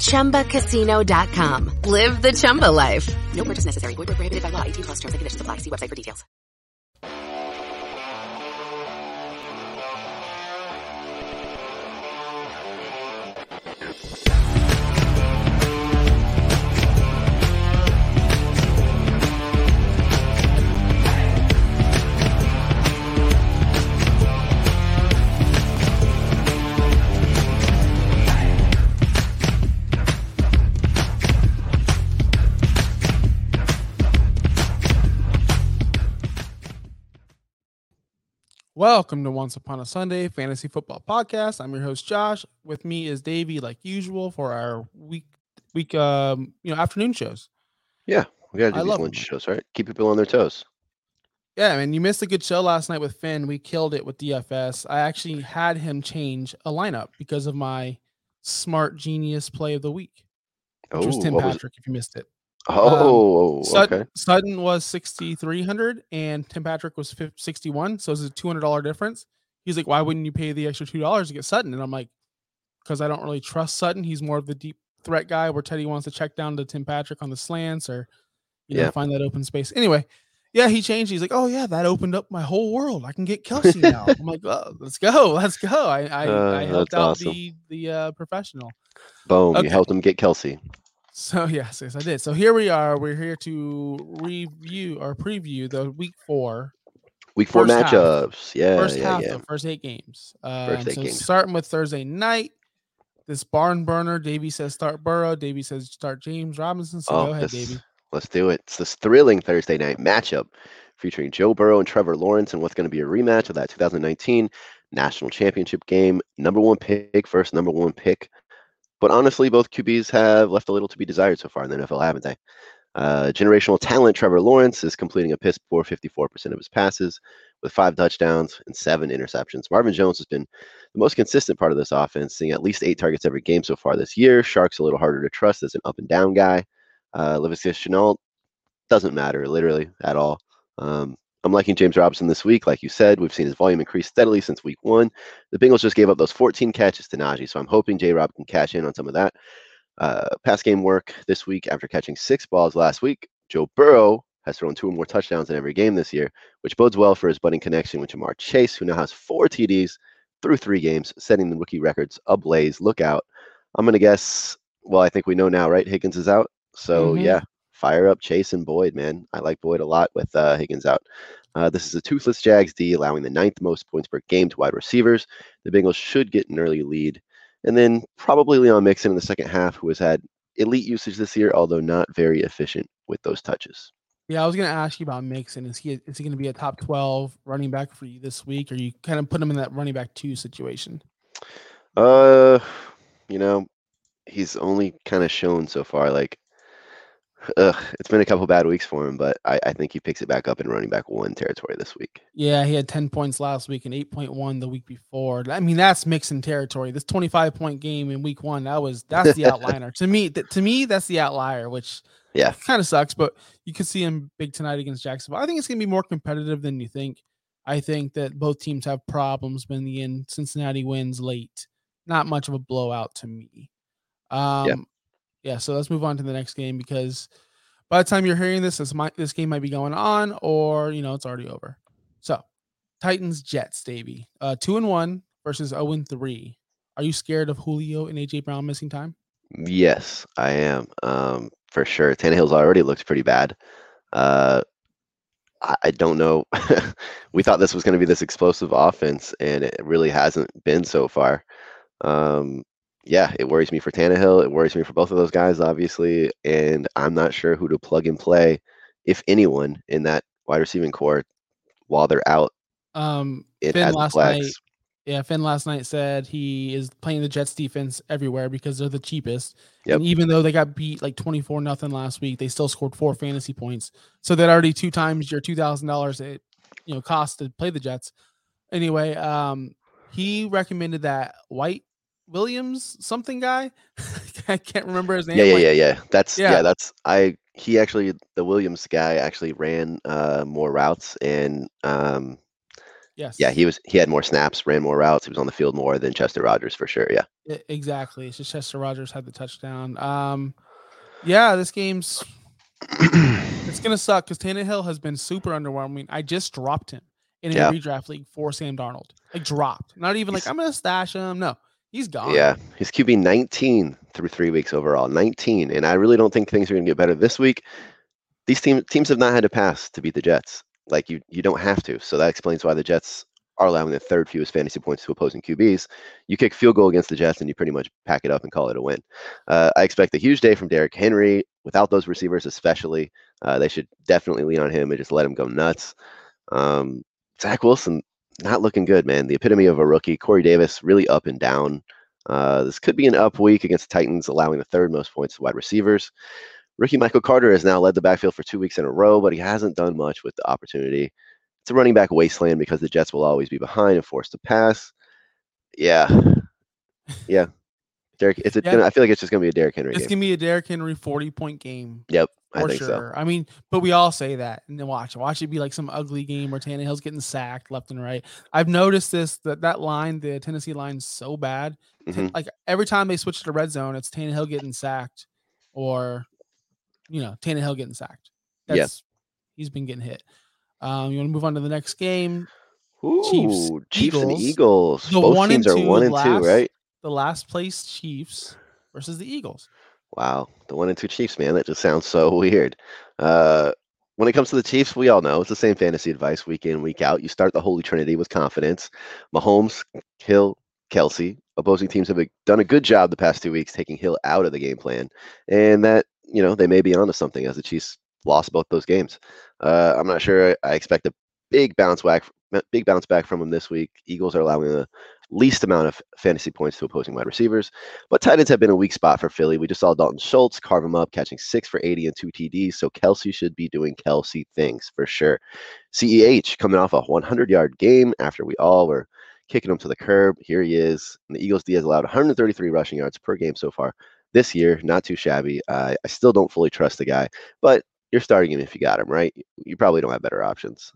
ChumbaCasino.com. Live the Chumba life. No purchase necessary. Void where prohibited by law. 18 plus terms and conditions apply. See website for details. Welcome to Once Upon a Sunday Fantasy Football Podcast. I'm your host Josh. With me is Davey, like usual, for our afternoon shows. Yeah, we gotta do these lunch shows, right? Keep people on their toes. Yeah, I mean, you missed a good show last night with Finn. We killed it with DFS. I actually had him change a lineup because of my smart genius play of the week, which was Tim Patrick. If you missed it. Okay. Sutton was 6,300 and Tim Patrick was 61. So it's a $200 difference. He's like, why wouldn't you pay the extra $2 to get Sutton? And I'm like, because I don't really trust Sutton. He's more of the deep threat guy where Teddy wants to check down to Tim Patrick on the slants or find that open space. Anyway, yeah, he changed. He's like, oh yeah, that opened up my whole world. I can get Kelce now. I'm like, oh, let's go. I helped out awesome. the professional. Boom, okay. You helped him get Kelce. So, yes, I did. So here we are. We're here to review or preview the Week 4 matchups. The first 8 games. Starting with Thursday night, this barn burner. Davey says start Burrow. Davey says start James Robinson. So go ahead, Davey. Let's do it. It's this thrilling Thursday night matchup featuring Joe Burrow and Trevor Lawrence and what's going to be a rematch of that 2019 National Championship game. Number one pick. But honestly, both QBs have left a little to be desired so far in the NFL, haven't they? Generational talent Trevor Lawrence is completing a piss-poor 54% of his passes with 5 touchdowns and 7 interceptions. Marvin Jones has been the most consistent part of this offense, seeing at least 8 targets every game so far this year. Shark's a little harder to trust as an up-and-down guy. Laviska Shenault doesn't matter, literally, at all. I'm liking James Robinson this week. Like you said, we've seen his volume increase steadily since week 1. The Bengals just gave up those 14 catches to Najee, so I'm hoping J-Rob can cash in on some of that. Pass game work this week after catching 6 balls last week. Joe Burrow has thrown 2 or more touchdowns in every game this year, which bodes well for his budding connection with Jamar Chase, who now has 4 TDs through 3 games, setting the rookie records ablaze. Look out. I'm going to guess, I think we know now, right? Higgins is out. So, yeah. Fire up Chase and Boyd, man. I like Boyd a lot with Higgins out. This is a toothless Jags D, allowing the 9th most points per game to wide receivers. The Bengals should get an early lead. And then probably Leon Mixon in the second half, who has had elite usage this year, although not very efficient with those touches. Yeah, I was going to ask you about Mixon. Is he going to be a top 12 running back for you this week? Or you kind of put him in that running back 2 situation? He's only kind of shown so far, it's been a couple bad weeks for him, but I think he picks it back up in running back 1 territory this week. Yeah, he had 10 points last week and 8.1 the week before. I mean, that's Mixon territory. This 25-point game in week 1, that's the outlier. To me, that's the outlier, which kind of sucks, but you could see him big tonight against Jacksonville. I think it's going to be more competitive than you think. I think that both teams have problems when the Cincinnati wins late. Not much of a blowout to me. Yeah, so let's move on to the next game because by the time you're hearing this game might be going on or, it's already over. So Titans, Jets, Davey, 2-1 versus 0-3. Are you scared of Julio and A.J. Brown missing time? Yes, I am. For sure. Tannehill's already looked pretty bad. I don't know. We thought this was going to be this explosive offense and it really hasn't been so far. Yeah, it worries me for Tannehill. It worries me for both of those guys, obviously. And I'm not sure who to plug and play, if anyone, in that wide receiving core while they're out. It Finn last night Yeah, Finn last night said he is playing the Jets defense everywhere because they're the cheapest. Yep. And even though they got beat like 24-0 last week, they still scored 4 fantasy points. So that already 2 times your $2,000 it cost to play the Jets. Anyway, he recommended that White Williams something guy. I can't remember his name. Yeah. He actually, the Williams guy actually ran more routes and yes. Yeah, he had more snaps, ran more routes. He was on the field more than Chester Rogers for sure. Yeah, exactly. It's just Chester Rogers had the touchdown. This game's it's gonna suck because Tannehill has been super underwhelming. I just dropped him in a redraft league for Sam Darnold. Like dropped, not even like I'm gonna stash him. No, he's gone. Yeah, he's QB 19 through 3 weeks overall, 19, and I really don't think things are gonna get better this week. These teams have not had to pass to beat the Jets. Like you don't have to. So that explains why the Jets are allowing the third fewest fantasy points to opposing QBs. You kick field goal against the Jets and you pretty much pack it up and call it a win. I expect a huge day from Derrick Henry without those receivers, especially. They should definitely lean on him and just let him go nuts. Zach Wilson, not looking good, man. The epitome of a rookie. Corey Davis, really up and down. This could be an up week against the Titans, allowing the third most points to wide receivers. Rookie Michael Carter has now led the backfield for 2 weeks in a row, but he hasn't done much with the opportunity. It's a running back wasteland because the Jets will always be behind and forced to pass. Yeah. Derek, I feel like it's just going to be a Derrick Henry game. It's going to be a Derrick Henry 40-point game. Yep, I think so. I mean, but we all say that. And then watch it be like some ugly game where Tannehill's getting sacked left and right. I've noticed that line, the Tennessee line's so bad. Mm-hmm. Like every time they switch to the red zone, it's Tannehill getting sacked or... Tannehill getting sacked. He's been getting hit. You want to move on to the next game? Ooh, Chiefs and Eagles. Both teams are 1-2, right? The last place Chiefs versus the Eagles. Wow, the 1-2 Chiefs, man. That just sounds so weird. When it comes to the Chiefs, we all know it's the same fantasy advice week in, week out. You start the Holy Trinity with confidence. Mahomes, Hill, Kelce. Opposing teams have done a good job the past 2 weeks taking Hill out of the game plan. And that, they may be onto something as the Chiefs lost both those games. I'm not sure. I expect a big bounce back from them this week. Eagles are allowing the least amount of fantasy points to opposing wide receivers, but Titans have been a weak spot for Philly. We just saw Dalton Schultz carve him up, catching 6 for 80 and 2 TDs. So Kelce should be doing Kelce things for sure. CEH coming off a 100-yard game after we all were kicking him to the curb. Here he is. And the Eagles D has allowed 133 rushing yards per game so far this year. Not too shabby. I still don't fully trust the guy, but you're starting him if you got him, right? You probably don't have better options.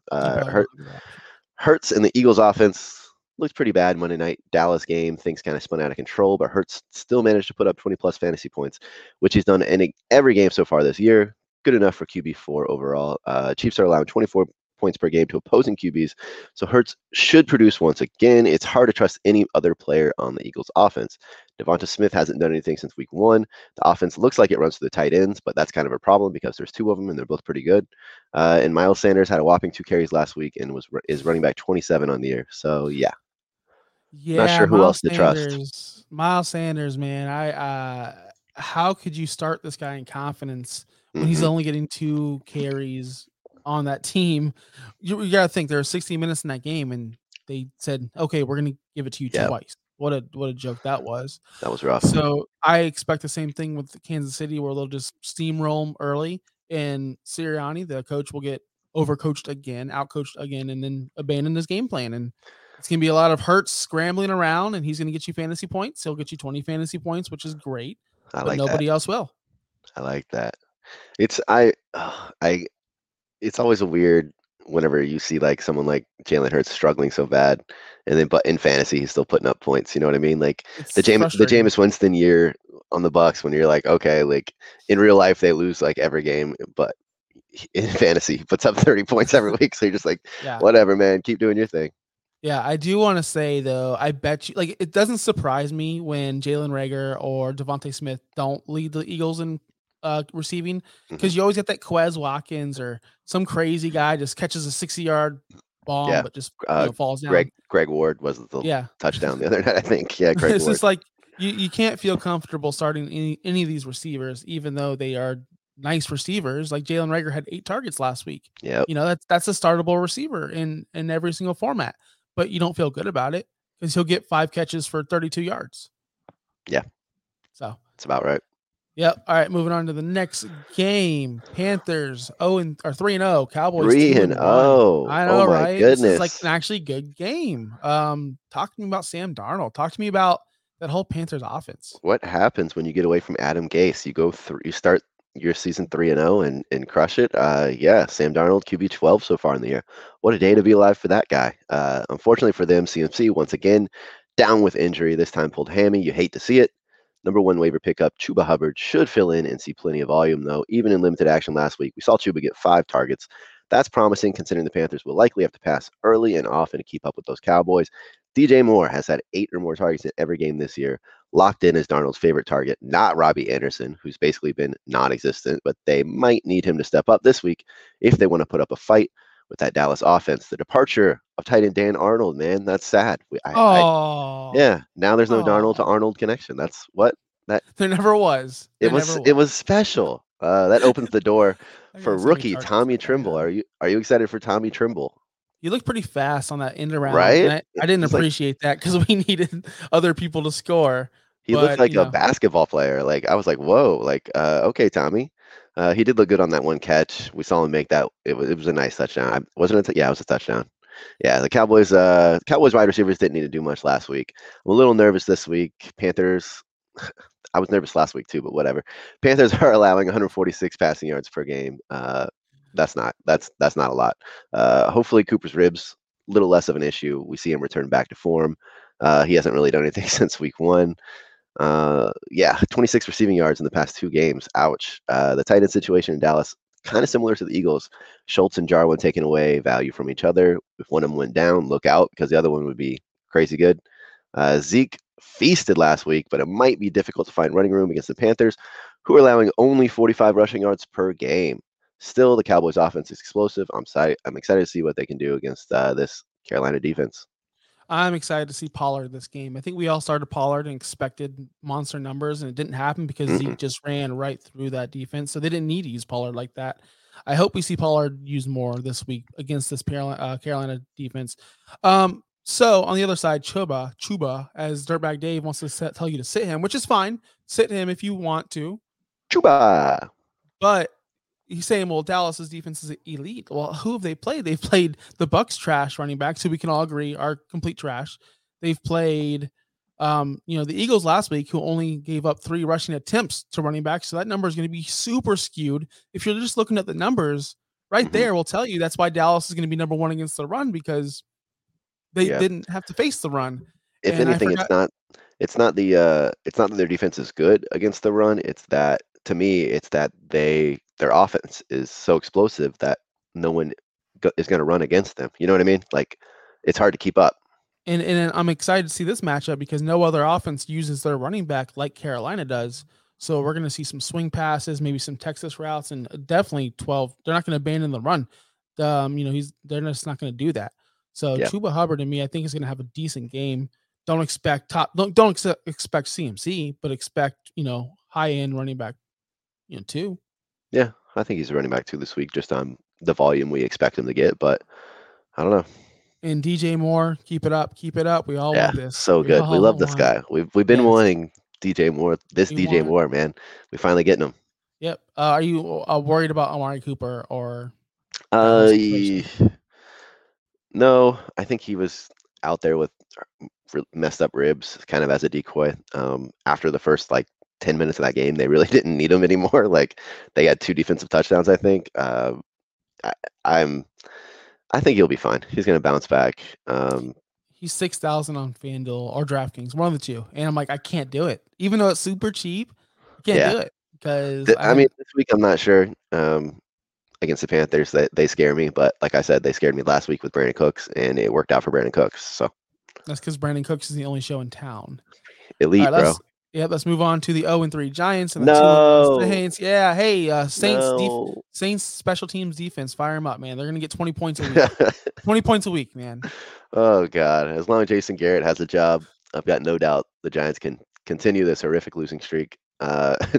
Hurts and the Eagles offense looked pretty bad Monday night. Dallas game, things kind of spun out of control, but Hurts still managed to put up 20-plus fantasy points, which he's done in every game so far this year. Good enough for QB4 overall. Chiefs are allowing 24 points per game to opposing QBs, so Hurts should produce once again. It's hard to trust any other player on the Eagles offense. Devonta Smith hasn't done anything since week one. The offense looks like it runs to the tight ends, but that's kind of a problem because there's 2 of them and they're both pretty good. And Miles Sanders had a whopping 2 carries last week and is running back 27 on the year. So not sure who else to trust. Miles Sanders, man, how could you start this guy in confidence when he's only getting 2 carries on that team? You gotta think there were 60 minutes in that game, and they said, "Okay, we're gonna give it to you twice." What a joke that was. That was rough. So I expect the same thing with Kansas City, where they'll just steamroll them early, and Sirianni, the coach, will get outcoached again, and then abandon his game plan. And it's gonna be a lot of Hurts scrambling around, and he's gonna get you fantasy points. He'll get you 20 fantasy points, which is great. Nobody else will. I like that. It's always a weird whenever you see like someone like Jalen Hurts struggling so bad, and then but in fantasy he's still putting up points. You know what I mean? Like it's the Jameis Winston year on the Bucks when you're like, okay, like in real life they lose like every game, but in fantasy he puts up 30 points every week. So you're just like, whatever, man, keep doing your thing. Yeah, I do want to say though, I bet you like it doesn't surprise me when Jalen Reagor or Devontae Smith don't lead the Eagles in receiving, because you always get that Quez Watkins or some crazy guy just catches a 60-yard bomb, but just falls down. Greg Ward was the touchdown the other night, I think. Yeah, Greg Ward. Just like you can't feel comfortable starting any of these receivers, even though they are nice receivers. Like Jalen Reagor had 8 targets last week. Yeah, that's a startable receiver in every single format, but you don't feel good about it. because he'll get 5 catches for 32 yards. Yeah. So that's about right. Yep. All right. Moving on to the next game. Panthers 3-0. Cowboys 3-0. I know, right? My goodness. It's like an actually good game. Talk to me about Sam Darnold. Talk to me about that whole Panthers offense. What happens when you get away from Adam Gase? You go through. You start your season 3-0 and crush it. Yeah. Sam Darnold QB 12 so far in the year. What a day to be alive for that guy. Unfortunately for them, CMC once again down with injury. This time pulled hammy. You hate to see it. Number 1 waiver pickup, Chuba Hubbard, should fill in and see plenty of volume, though. Even in limited action last week, we saw Chuba get 5 targets. That's promising, considering the Panthers will likely have to pass early and often to keep up with those Cowboys. DJ Moore has had 8 or more targets in every game this year. Locked in as Darnold's favorite target, not Robbie Anderson, who's basically been non-existent, but they might need him to step up this week if they want to put up a fight with that Dallas offense. The departure of tight end Dan Arnold, man, that's sad. Now there's no Darnold to Arnold connection. That's what that there never was. It was special. That opens the door for rookie Tommy Trimble. Are you excited for Tommy Trimble? You look pretty fast on that end around, right? And I didn't appreciate that because we needed other people to score. He looked like a basketball player. Like I was like, whoa, like okay, Tommy. He did look good on that one catch. We saw him make that. It was a nice touchdown. It was a touchdown. Yeah, the Cowboys wide receivers didn't need to do much last week. I'm a little nervous this week. Panthers, I was nervous last week too, but whatever. Panthers are allowing 146 passing yards per game. That's not a lot. Hopefully Cooper's ribs, a little less of an issue. We see him return back to form. He hasn't really done anything since week 1. 26 receiving yards in the past 2 games. Ouch. The tight end situation in Dallas, kind of similar to the Eagles. Schultz and Jarwin taking away value from each other. If one of them went down, look out, because the other one would be crazy good. Zeke feasted last week, but it might be difficult to find running room against the Panthers, who are allowing only 45 rushing yards per game. Still, the Cowboys offense is explosive. I'm excited to see what they can do against this Carolina defense. I'm excited to see Pollard this game. I think we all started Pollard and expected monster numbers, and it didn't happen because Zeke just ran right through that defense. So they didn't need to use Pollard like that. I hope we see Pollard used more this week against this Carolina defense. So on the other side, Chuba, as Dirtbag Dave wants to tell you to sit him, which is fine. Sit him if you want to. Chuba. But he's saying, well, Dallas's defense is elite. Well, who have they played? They've played the Bucs trash running backs, who we can all agree are complete trash. They've played, the Eagles last week, who only gave up 3 rushing attempts to running backs. So that number is going to be super skewed. If you're just looking at the numbers right there, we'll tell you that's why Dallas is going to be number 1 against the run, because they didn't have to face the run. If anything, it's not that their defense is good against the run. To me, it's that their offense is so explosive that no one is going to run against them. You know what I mean? Like, it's hard to keep up. And I'm excited to see this matchup because no other offense uses their running back like Carolina does. So we're going to see some swing passes, maybe some Texas routes, and definitely 12. They're not going to abandon the run. They're just not going to do that. So Chuba Hubbard, to me, I think is going to have a decent game. Don't expect expect CMC, but expect, high end running back, too. Yeah, I think he's running back 2 this week, just on the volume we expect him to get, but I don't know. And DJ Moore, keep it up. We all want this. So good. We love this guy. We've been wanting DJ Moore. Moore, man, we finally getting him. Yep. Are you worried about Amari Cooper or? No, I think he was out there with messed up ribs, kind of as a decoy. After the first 10 minutes of that game, they really didn't need him anymore. Like, they had 2 defensive touchdowns, I think. I think he'll be fine. He's going to bounce back. He's 6,000 on FanDuel or DraftKings, one of the 2. And I'm like, I can't do it. Even though it's super cheap, I can't do it. Because this week, I'm not sure. Against the Panthers, they scare me. But like I said, they scared me last week with Brandon Cooks, and it worked out for Brandon Cooks. So that's because Brandon Cooks is the only show in town. Elite, bro. Yeah, let's move on to the 0-3 Giants and the 2-0 Saints. Yeah, hey, Saints special teams defense, fire them up, man. They're going to get 20 points a week. 20 points a week, man. Oh, God. As long as Jason Garrett has a job, I've got no doubt the Giants can continue this horrific losing streak.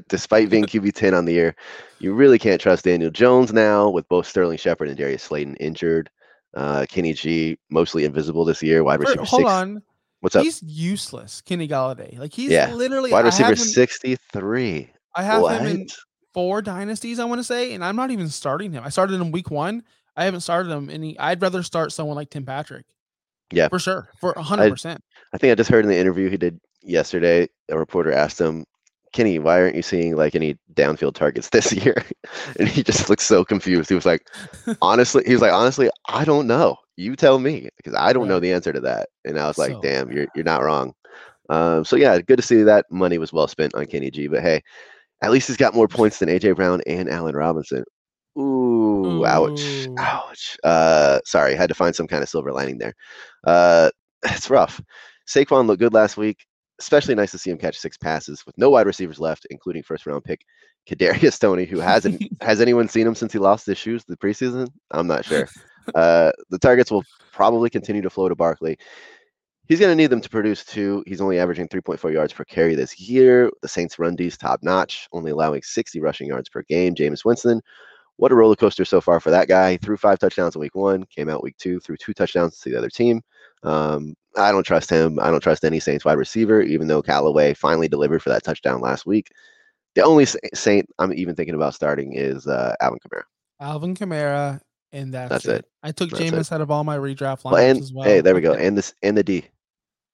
Despite being QB 10 on the year, you really can't trust Daniel Jones now, with both Sterling Shepard and Darius Slayton injured. Kenny G, mostly invisible this year. Wide receiver 6. Hold on. What's up? He's useless, Kenny Golladay. Like, he's literally wide receiver 63. I have him in 4 dynasties, I want to say, and I'm not even starting him. I started him week 1. I haven't started him any. I'd rather start someone like Tim Patrick. Yeah, for sure. For 100%. I think I just heard in the interview he did yesterday, a reporter asked him, Kenny, why aren't you seeing like any downfield targets this year? And he just looked so confused. He was like, honestly, I don't know. You tell me, because I don't know the answer to that. And I was like, damn, you're not wrong. So yeah, good to see that money was well spent on Kenny G. But hey, at least he's got more points than A.J. Brown and Allen Robinson. Ooh. ouch. Sorry, had to find some kind of silver lining there. It's rough. Saquon looked good last week. Especially nice to see him catch 6 passes with no wide receivers left, including first-round pick Kadarius Toney, who hasn't has anyone seen him since he lost his shoes the preseason? I'm not sure. The targets will probably continue to flow to Barkley. He's going to need them to produce too. He's only averaging 3.4 yards per carry this year. The Saints' run D's top-notch, only allowing 60 rushing yards per game. Jameis Winston, what a roller coaster so far for that guy. He threw 5 touchdowns in week 1, came out week 2, threw 2 touchdowns to the other team. I don't trust him. I don't trust any Saints wide receiver, even though Callaway finally delivered for that touchdown last week. The only Saint I'm even thinking about starting is Alvin Kamara. Alvin Kamara, and that's it. I took Jameis out of all my redraft lineups as well. Hey, there we go. And the D.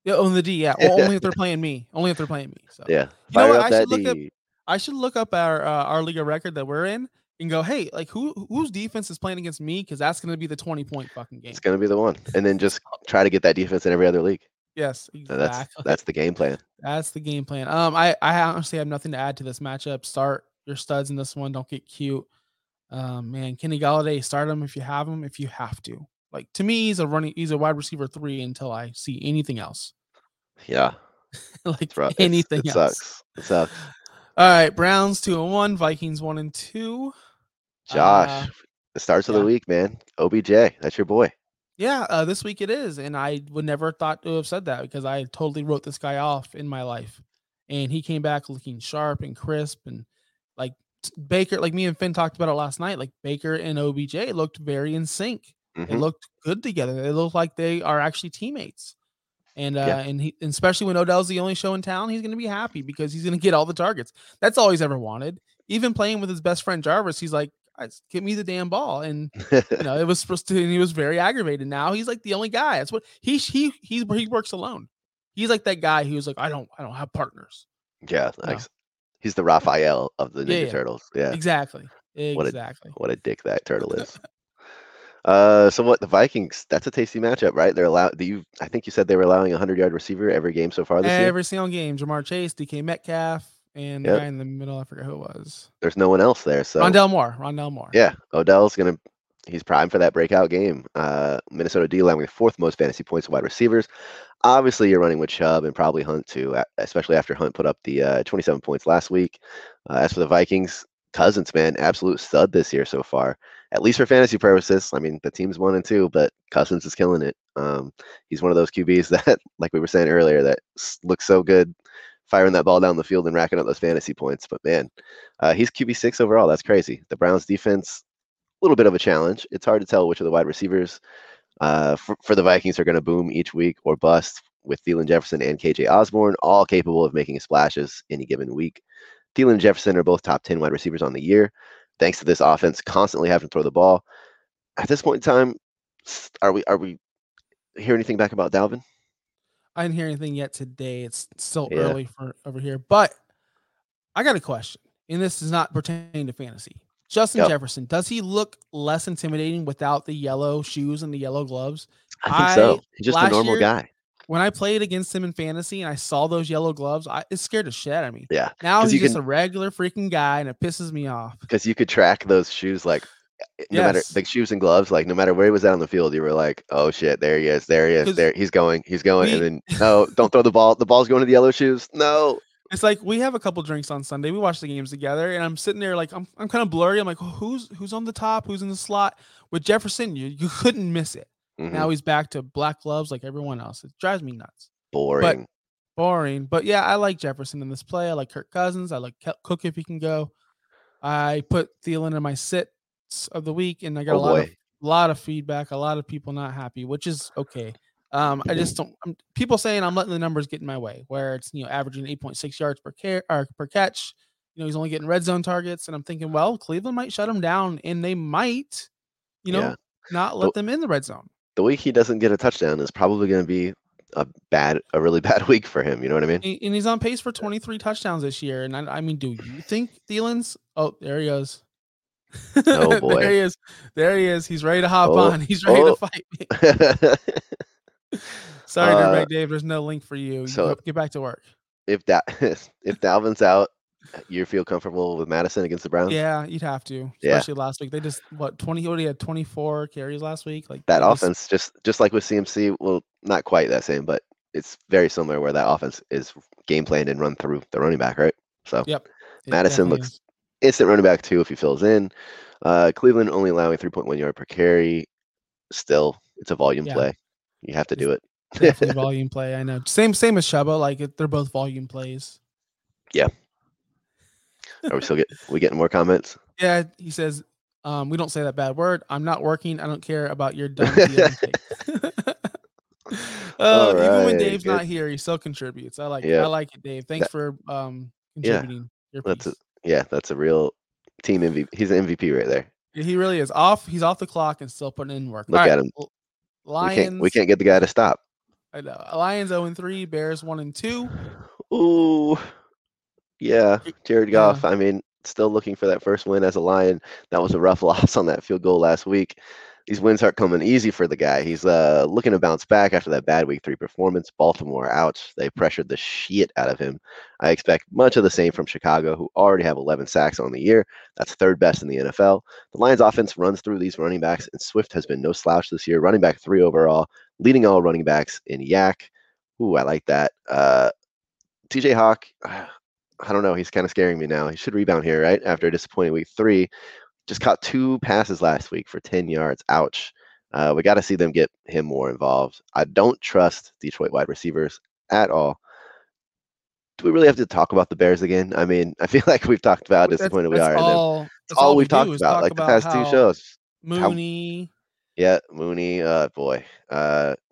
Yeah, on the D, yeah. Well, only if they're playing me. So. Yeah. You know what? I should look up our league of record that we're in and go, hey, like whose defense is playing against me? Because that's going to be the 20-point fucking game. It's going to be the one. And then just try to get that defense in every other league. Yes, exactly. So that's the game plan. That's the game plan. I honestly have nothing to add to this matchup. Start your studs in this one. Don't get cute. Man, Kenny Golladay, start him if you have him, if you have to. Like, to me, he's a wide receiver 3 until I see anything else. Yeah. Like anything it else. Sucks. It sucks. All right, Browns 2-1, Vikings 1-2. Josh, the starts of the week, man. OBJ, that's your boy. Yeah, this week it is, and I would never thought to have said that because I totally wrote this guy off in my life, and he came back looking sharp and crisp, and like Baker, like me and Finn talked about it last night. Like Baker and OBJ looked very in sync. Mm-hmm. They looked good together. They look like they are actually teammates, and especially when Odell's the only show in town, he's going to be happy because he's going to get all the targets. That's all he's ever wanted. Even playing with his best friend Jarvis, he's like, give me the damn ball. And it was supposed to, and he was very aggravated. Now he's like the only guy. That's what he works alone. He's like that guy who's like, I don't have partners. Yeah. He's the Raphael of the Ninja Turtles. Yeah. Exactly. What a dick that turtle is. So what the Vikings, that's a tasty matchup, right? They're allowed I think you said they were allowing 100-yard receiver every game so far this year. Every single game. Jamar Chase, DK Metcalf. And the guy in the middle, I forget who it was. There's no one else there. So Rondell Moore. Yeah. Odell's he's primed for that breakout game. Minnesota D allowing the 4th most fantasy points to wide receivers. Obviously, you're running with Chubb and probably Hunt too, especially after Hunt put up the 27 points last week. As for the Vikings, Cousins, man, absolute stud this year so far. At least for fantasy purposes. I mean, the team's 1-2, but Cousins is killing it. He's one of those QBs that, like we were saying earlier, that looks so good, firing that ball down the field and racking up those fantasy points. But man, he's QB6 overall. That's crazy. The Browns defense, a little bit of a challenge. It's hard to tell which of the wide receivers for the Vikings are going to boom each week or bust, with Thielen Jefferson and KJ Osborne, all capable of making splashes any given week. Thielen and Jefferson are both top 10 wide receivers on the year, thanks to this offense constantly having to throw the ball. At this point in time, are we hearing anything back about Dalvin? I didn't hear anything yet today. It's still early for over here, but I got a question, and this does not pertain to fantasy. Justin Jefferson, does he look less intimidating without the yellow shoes and the yellow gloves? I think so. He's just a normal guy. When I played against him in fantasy and I saw those yellow gloves, it scared the shit out of me. Yeah. Now he's just a regular freaking guy, and it pisses me off. Because you could track those shoes like matter the shoes and gloves, like no matter where he was at on the field, you were like, oh shit, there he is, there he's going and then don't throw the ball. The ball's going to the yellow shoes. No. It's like we have a couple drinks on Sunday. We watch the games together, and I'm sitting there like I'm kind of blurry. I'm like, who's on the top? Who's in the slot? With Jefferson, you couldn't miss it. Mm-hmm. Now he's back to black gloves like everyone else. It drives me nuts. Boring. But yeah, I like Jefferson in this play. I like Kirk Cousins. I like Cook if he can go. I put Thielen in my sit of the week, and I got a lot of feedback, a lot of people not happy, which is okay. I just don't. People saying I'm letting the numbers get in my way, where it's averaging 8.6 yards per catch. He's only getting red zone targets, and I'm thinking, well, Cleveland might shut him down, and they might, not let them in the red zone. The week he doesn't get a touchdown is probably going to be a really bad week for him. You know what I mean? And he's on pace for 23 touchdowns this year. And I mean, do you think Thielen's? Oh, there he goes. Oh boy, there he is. There he is. He's ready to hop on. He's ready to fight me. Sorry, Dirtbag Dave. There's no link for you. So get back to work. If Dalvin's out, you feel comfortable with Madison against the Browns? Yeah, you'd have to. Especially last week, they just 24 carries last week. Like that offense, just like with CMC, well, not quite that same, but it's very similar where that offense is game planned and run through the running back, right? So, yep. Madison looks instant running back too if he fills in. Cleveland only allowing 3.1 yard per carry. Still, it's a volume play. You have to do it. Definitely volume play. I know. Same as Chuba. Like they're both volume plays. Yeah. Are we still getting more comments? Yeah, he says, we don't say that bad word. I'm not working. I don't care about your dumb DMK. Right. Even when Dave's not here, he still contributes. I like it. I like it, Dave. Thanks for contributing. Yeah. That's a real team MVP. He's an MVP right there. Yeah, he really is. He's off the clock and still putting in work. Look at him. Lions. We can't get the guy to stop. I know. Lions 0-3, Bears 1-2. Ooh. Yeah, Jared Goff, I mean, still looking for that first win as a Lion. That was a rough loss on that field goal last week. These wins aren't coming easy for the guy. He's looking to bounce back after that bad Week 3 performance. Baltimore, ouch. They pressured the shit out of him. I expect much of the same from Chicago, who already have 11 sacks on the year. That's third best in the NFL. The Lions offense runs through these running backs, and Swift has been no slouch this year. Running back 3 overall, leading all running backs in yak. Ooh, I like that. TJ Hawk. I don't know. He's kind of scaring me now. He should rebound here, right? After a disappointing Week 3, just caught 2 passes last week for 10 yards. Ouch. We got to see them get him more involved. I don't trust Detroit wide receivers at all. Do we really have to talk about the Bears again? I mean, I feel like we've talked about how disappointed we are. That's all we've talked about, like the past 2 shows. Mooney. Mooney. Boy.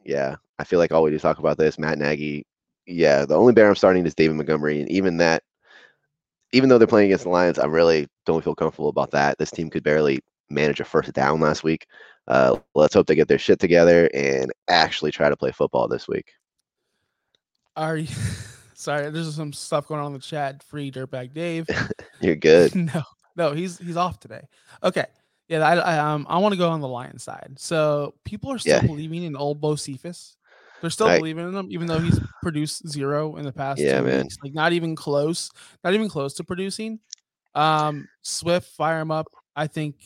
Yeah. I feel like all we do is talk about this. Matt Nagy. Yeah. The only Bear I'm starting is David Montgomery. And even that, even though they're playing against the Lions, I really don't feel comfortable about that. This team could barely manage a first down last week. Let's hope they get their shit together and actually try to play football this week. Sorry, there's some stuff going on in the chat. Free Dirtbag Dave. You're good. No, he's off today. Okay. Yeah, I want to go on the Lions side. So people are still believing in old Bo Cephas. They're still believing in him, even though he's produced 0 in the past 2 weeks. Like not even close to producing. Swift, fire him up. I think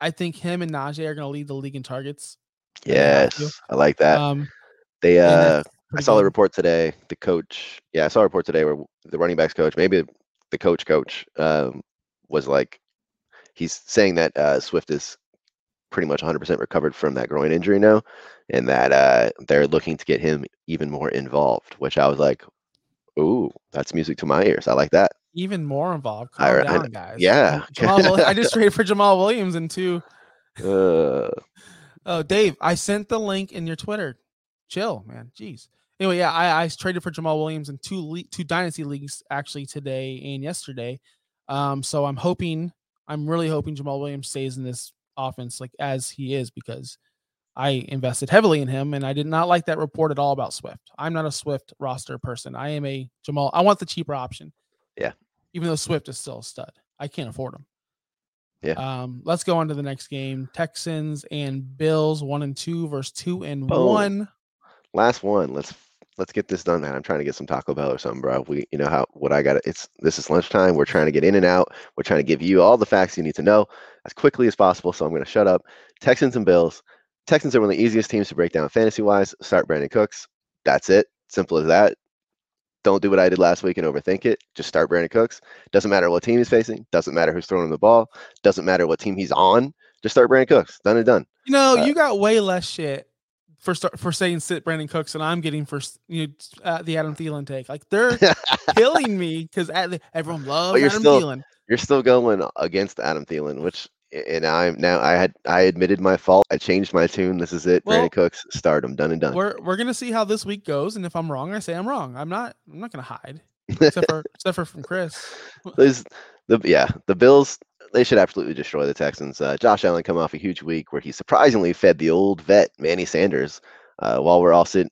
him and Najee are going to lead the league in targets. Yes, I like that. I saw a report today where the running backs coach, maybe the coach, was like, he's saying that Swift is pretty much 100% recovered from that groin injury now, and that they're looking to get him even more involved, which I was like, ooh, that's music to my ears. I like that. Even more involved. Calm down, guys. Yeah. I just traded for Jamal Williams and 2. Oh, Dave, I sent the link in your Twitter. Chill, man. Jeez. Anyway, yeah, I traded for Jamal Williams in two dynasty leagues actually today and yesterday. So I'm really hoping Jamal Williams stays in this offense like as he is, because I invested heavily in him and I did not like that report at all about Swift. I'm not a Swift roster person. I am a Jamal. I want the cheaper option. Yeah. Even though Swift is still a stud, I can't afford him. Yeah. Let's go on to the next game. Texans and Bills 1-2 versus 2-1. Last one. Let's get this done, man. I'm trying to get some Taco Bell or something, bro. This is lunchtime. We're trying to get in and out. We're trying to give you all the facts you need to know as quickly as possible. So I'm going to shut up. Texans and Bills. Texans are one of the easiest teams to break down fantasy-wise. Start Brandon Cooks. That's it. Simple as that. Don't do what I did last week and overthink it. Just start Brandon Cooks. Doesn't matter what team he's facing. Doesn't matter who's throwing him the ball. Doesn't matter what team he's on. Just start Brandon Cooks. Done and done. You got way less shit for saying sit Brandon Cooks, and I'm getting the Adam Thielen take. Like they're killing me because everyone loves Adam Thielen. You're still going against Adam Thielen, which And I'm now I admitted my fault. I changed my tune. This is it. Well, Brandon Cooks, stardom, done and done. We're gonna see how this week goes, and if I'm wrong, I say I'm wrong. I'm not gonna hide. Except for from Chris. The Bills, they should absolutely destroy the Texans. Josh Allen come off a huge week where he surprisingly fed the old vet Manny Sanders. While we're all still,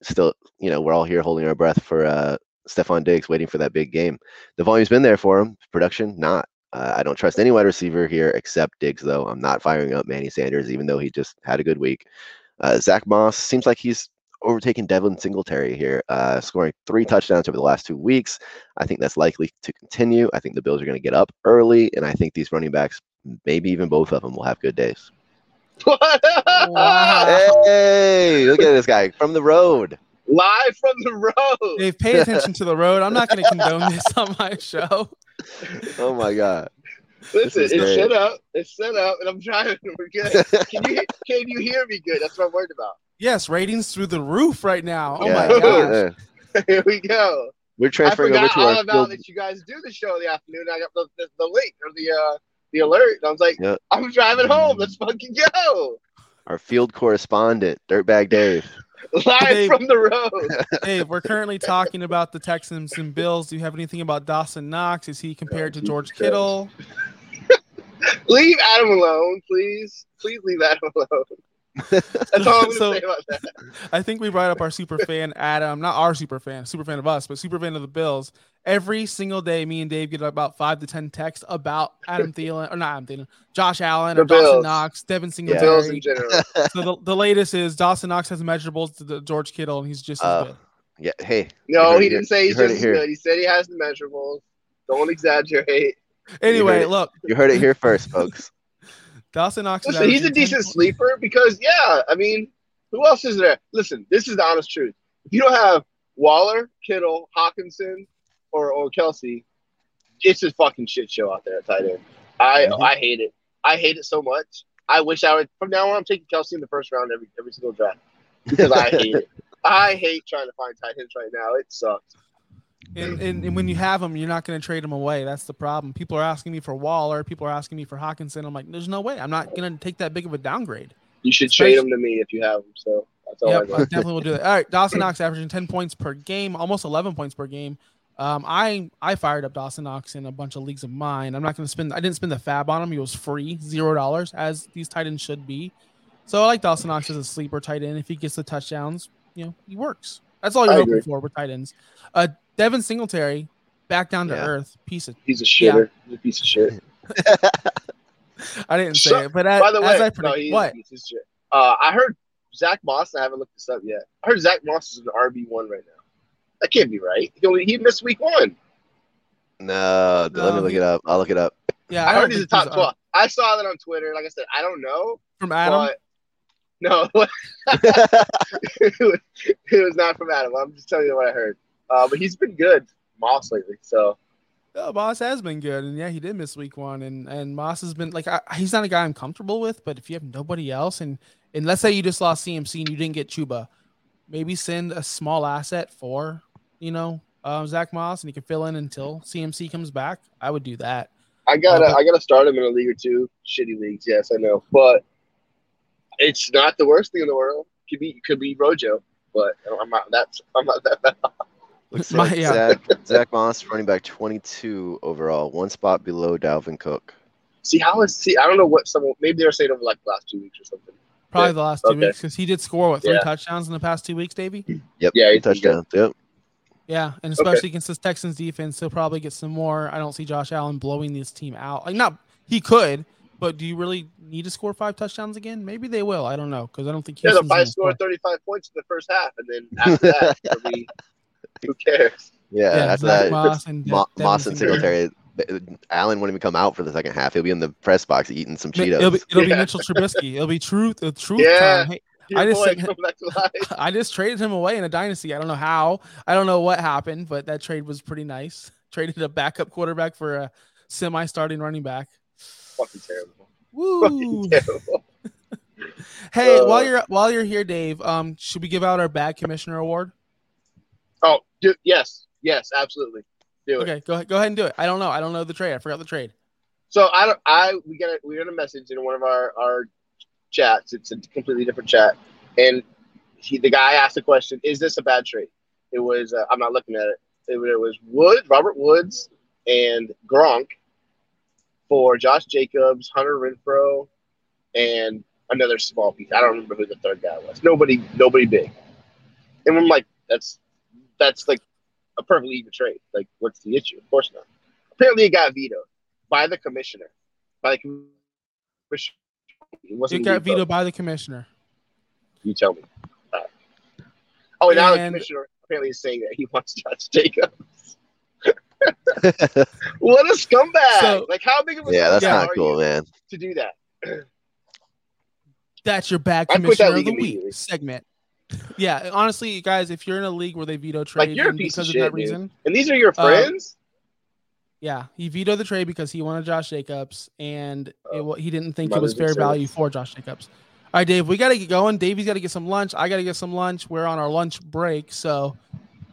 we're all here holding our breath for Stephon Diggs, waiting for that big game. The volume's been there for him. Production, not. I don't trust any wide receiver here except Diggs, though. I'm not firing up Manny Sanders, even though he just had a good week. Zach Moss seems like he's overtaken Devin Singletary here, scoring 3 touchdowns over the last 2 weeks. I think that's likely to continue. I think the Bills are going to get up early, and I think these running backs, maybe even both of them, will have good days. Wow. Hey, look at this guy from the road. Live from the road. Dave, pay attention to the road. I'm not going to condone this on my show. Oh my God! Listen, it's set up, and I'm driving. We're good. Can you hear me good? That's what I'm worried about. Yes, ratings through the roof right now. Oh my God! Here we go. We're transferring over to our field. That you guys do the show in the afternoon. I got the link or the alert. And I was like, yep. I'm driving home. Let's fucking go. Our field correspondent, Dirtbag Dave. Live from the road. Dave, we're currently talking about the Texans and Bills. Do you have anything about Dawson Knox? Is he compared to George Kittle? Leave Adam alone, please. Please leave Adam alone. That's all I'm going to say about that. I think we brought up our super fan, Adam. Not our super fan of us, but super fan of the Bills. Every single day, me and Dave get about 5 to 10 texts about Josh Allen, or Dawson Knox, Devin Singletary. The Bills in general. So the latest is Dawson Knox has measurables to the George Kittle, and he's just as good. Yeah. Hey. No, he didn't say he's just as good. He said he has the measurables. Don't exaggerate. Anyway, look. You heard it here first, folks. Dawson Knox. Listen, he's a decent sleeper because, who else is there? Listen, this is the honest truth. If you don't have Waller, Kittle, Hockenson, or Kelce, it's a fucking shit show out there at tight end. I hate it. I hate it so much. I wish I would. From now on, I'm taking Kelce in the first round every single draft because I hate it. I hate trying to find tight ends right now. It sucks. And when you have them, you're not going to trade them away. That's the problem. People are asking me for Waller. People are asking me for Hockenson. I'm like, there's no way. I'm not going to take that big of a downgrade. You should trade them to me if you have them. So that's all I definitely will do that. All right, Dawson Knox averaging 10 points per game, almost 11 points per game. I fired up Dawson Knox in a bunch of leagues of mine. I'm not going to spend. I didn't spend the fab on him. He was free, $0, as these tight ends should be. So I like Dawson Knox as a sleeper tight end. If he gets the touchdowns, he works. That's all you're hoping for with tight ends. Devin Singletary, back down to earth, piece of shitter. Yeah. He's a piece of shit. I didn't say it, but by the way, he's a piece of shit. I heard Zach Moss. I haven't looked this up yet. I heard Zach Moss is an RB1 right now. That can't be right. He missed week one. No, let me look it up. I'll look it up. Yeah, I heard he's a top 12. I saw that on Twitter. Like I said, I don't know. From Adam? No. It was not from Adam. I'm just telling you what I heard. But he's been good, Moss, lately. So. Yeah, Moss has been good. And, he did miss week one. And Moss has been – he's not a guy I'm comfortable with. But if you have nobody else and let's say you just lost CMC and you didn't get Chuba, maybe send a small asset for – Zach Moss, and he can fill in until CMC comes back. I would do that. I gotta start him in a league or two. Shitty leagues, yes, I know, but it's not the worst thing in the world. Could be Rojo, but I'm not that bad. Looks like Zach Moss, running back 22 overall, one spot below Dalvin Cook. I don't know what someone. Maybe they were saying over like the last 2 weeks or something. Probably the last 2 weeks because he did score 3 touchdowns in the past 2 weeks, Davey? Yep. Yeah, 8 touchdowns. Yep. Yeah, and especially against this Texans defense, he'll probably get some more. I don't see Josh Allen blowing this team out. He could, but do you really need to score 5 touchdowns again? Maybe they will. I don't know because I don't think he's. Yeah, if I score 35 points in the first half, and then after that, who cares? Yeah, after that, Moss and Singletary. Allen won't even come out for the second half. He'll be in the press box eating some Cheetos. It'll be Mitchell Trubisky. It'll be truth time. Hey, I just traded him away in a dynasty. I don't know how. I don't know what happened, but that trade was pretty nice. Traded a backup quarterback for a semi-starting running back. Fucking terrible. Woo. Fucking terrible. Hey, while you're here, Dave, should we give out our bad commissioner award? Oh, yes, absolutely. Okay, go ahead and do it. I don't know the trade. I forgot the trade. So we got a message in one of our chats. It's a completely different chat, and the guy asked the question: "Is this a bad trade?" It was. I'm not looking at it. It was Robert Woods and Gronk for Josh Jacobs, Hunter Renfrow, and another small piece. I don't remember who the third guy was. Nobody big. And I'm like, that's like a perfectly even trade. Like, what's the issue? Of course not. Apparently, it got vetoed by the commissioner. You tell me. Oh, and now the commissioner apparently is saying that he wants Josh Jacobs. What a scumbag! So, like, how big of a scumbag that's not cool, man. To do that. That's your bad commissioner of the week segment. Yeah, honestly, guys, if you're in a league where they veto trade because of that reason, and these are your friends. Yeah, he vetoed the trade because he wanted Josh Jacobs, and he didn't think it was fair value for Josh Jacobs. All right, Dave, we got to get going. Davey's got to get some lunch. I got to get some lunch. We're on our lunch break, so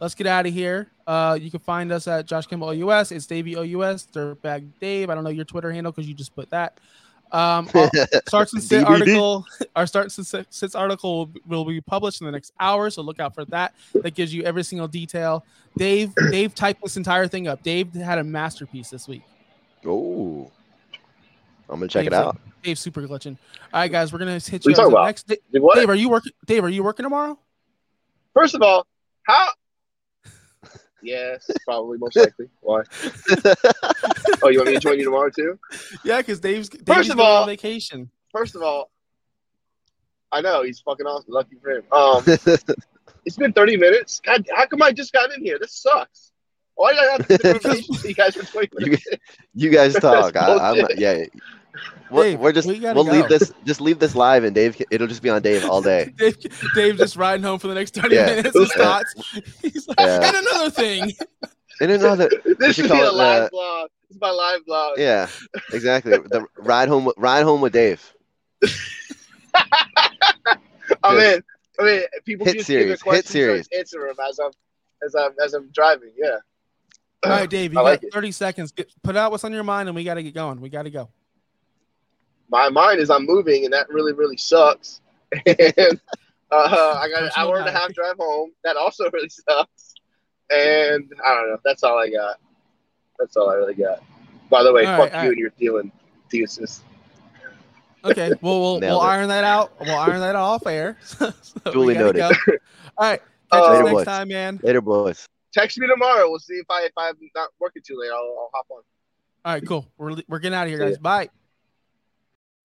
let's get out of here. You can find us at Josh Kimball OUS. It's Davey OUS, Dirtbag Dave. I don't know your Twitter handle because you just put that. Starts and Sits article. Our Starts and Sits article will be published in the next hour, so look out for that. That gives you every single detail. Dave typed this entire thing up. Dave had a masterpiece this week. Oh. I'm gonna check it out. Dave's super glitching. All right, guys, we're gonna hit you up next. Dave, are you working tomorrow? First of all, how? Yes, probably, most likely. Why? Oh, you want me to join you tomorrow too? Yeah, because Dave's on vacation. First of all, I know he's fucking awesome. Lucky for him. It's been 30 minutes. God, how come I just got in here? This sucks. Why did I have to you guys for 20 minutes? You guys talk. I'm not, yeah. We'll leave this. Just leave this live, and Dave. It'll just be on Dave all day. Dave just riding home for the next 30 minutes. His thoughts. He's like, and another thing. And another. This should be a live blog. This is my live blog. Yeah, exactly. The ride home with Dave. I mean, people just give me questions. So answer them as I'm driving. Yeah. All right, Dave, you got 30 seconds. Put out what's on your mind, and we got to get going. We got to go. My mind is I'm moving, and that really, really sucks. And I got an hour and a half drive home. That also really sucks. And I don't know. That's all I got. That's all I really got. By the way, fuck you and your dealing thesis. Okay, well, we'll iron that out. We'll iron that off air. So duly noted. Go. All right. Catch us next time, man. Later, boys. Text me tomorrow. We'll see if I'm not working too late. I'll hop on. All right, cool. We're getting out of here, guys. Bye.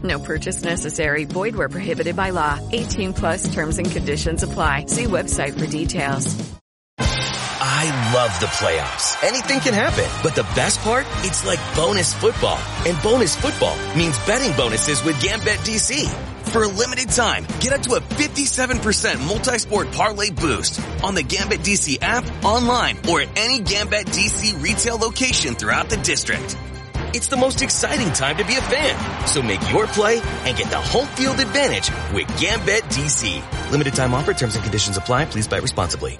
No purchase necessary. Void where prohibited by law. 18+ terms and conditions apply. See website for details. I love the playoffs. Anything can happen. But the best part? It's like bonus football. And bonus football means betting bonuses with Gambit DC. For a limited time, get up to a 57% multi-sport parlay boost on the Gambit DC app, online, or at any Gambit DC retail location throughout the district. It's the most exciting time to be a fan. So make your play and get the home field advantage with Gambit DC. Limited time offer. Terms and conditions apply. Please buy responsibly.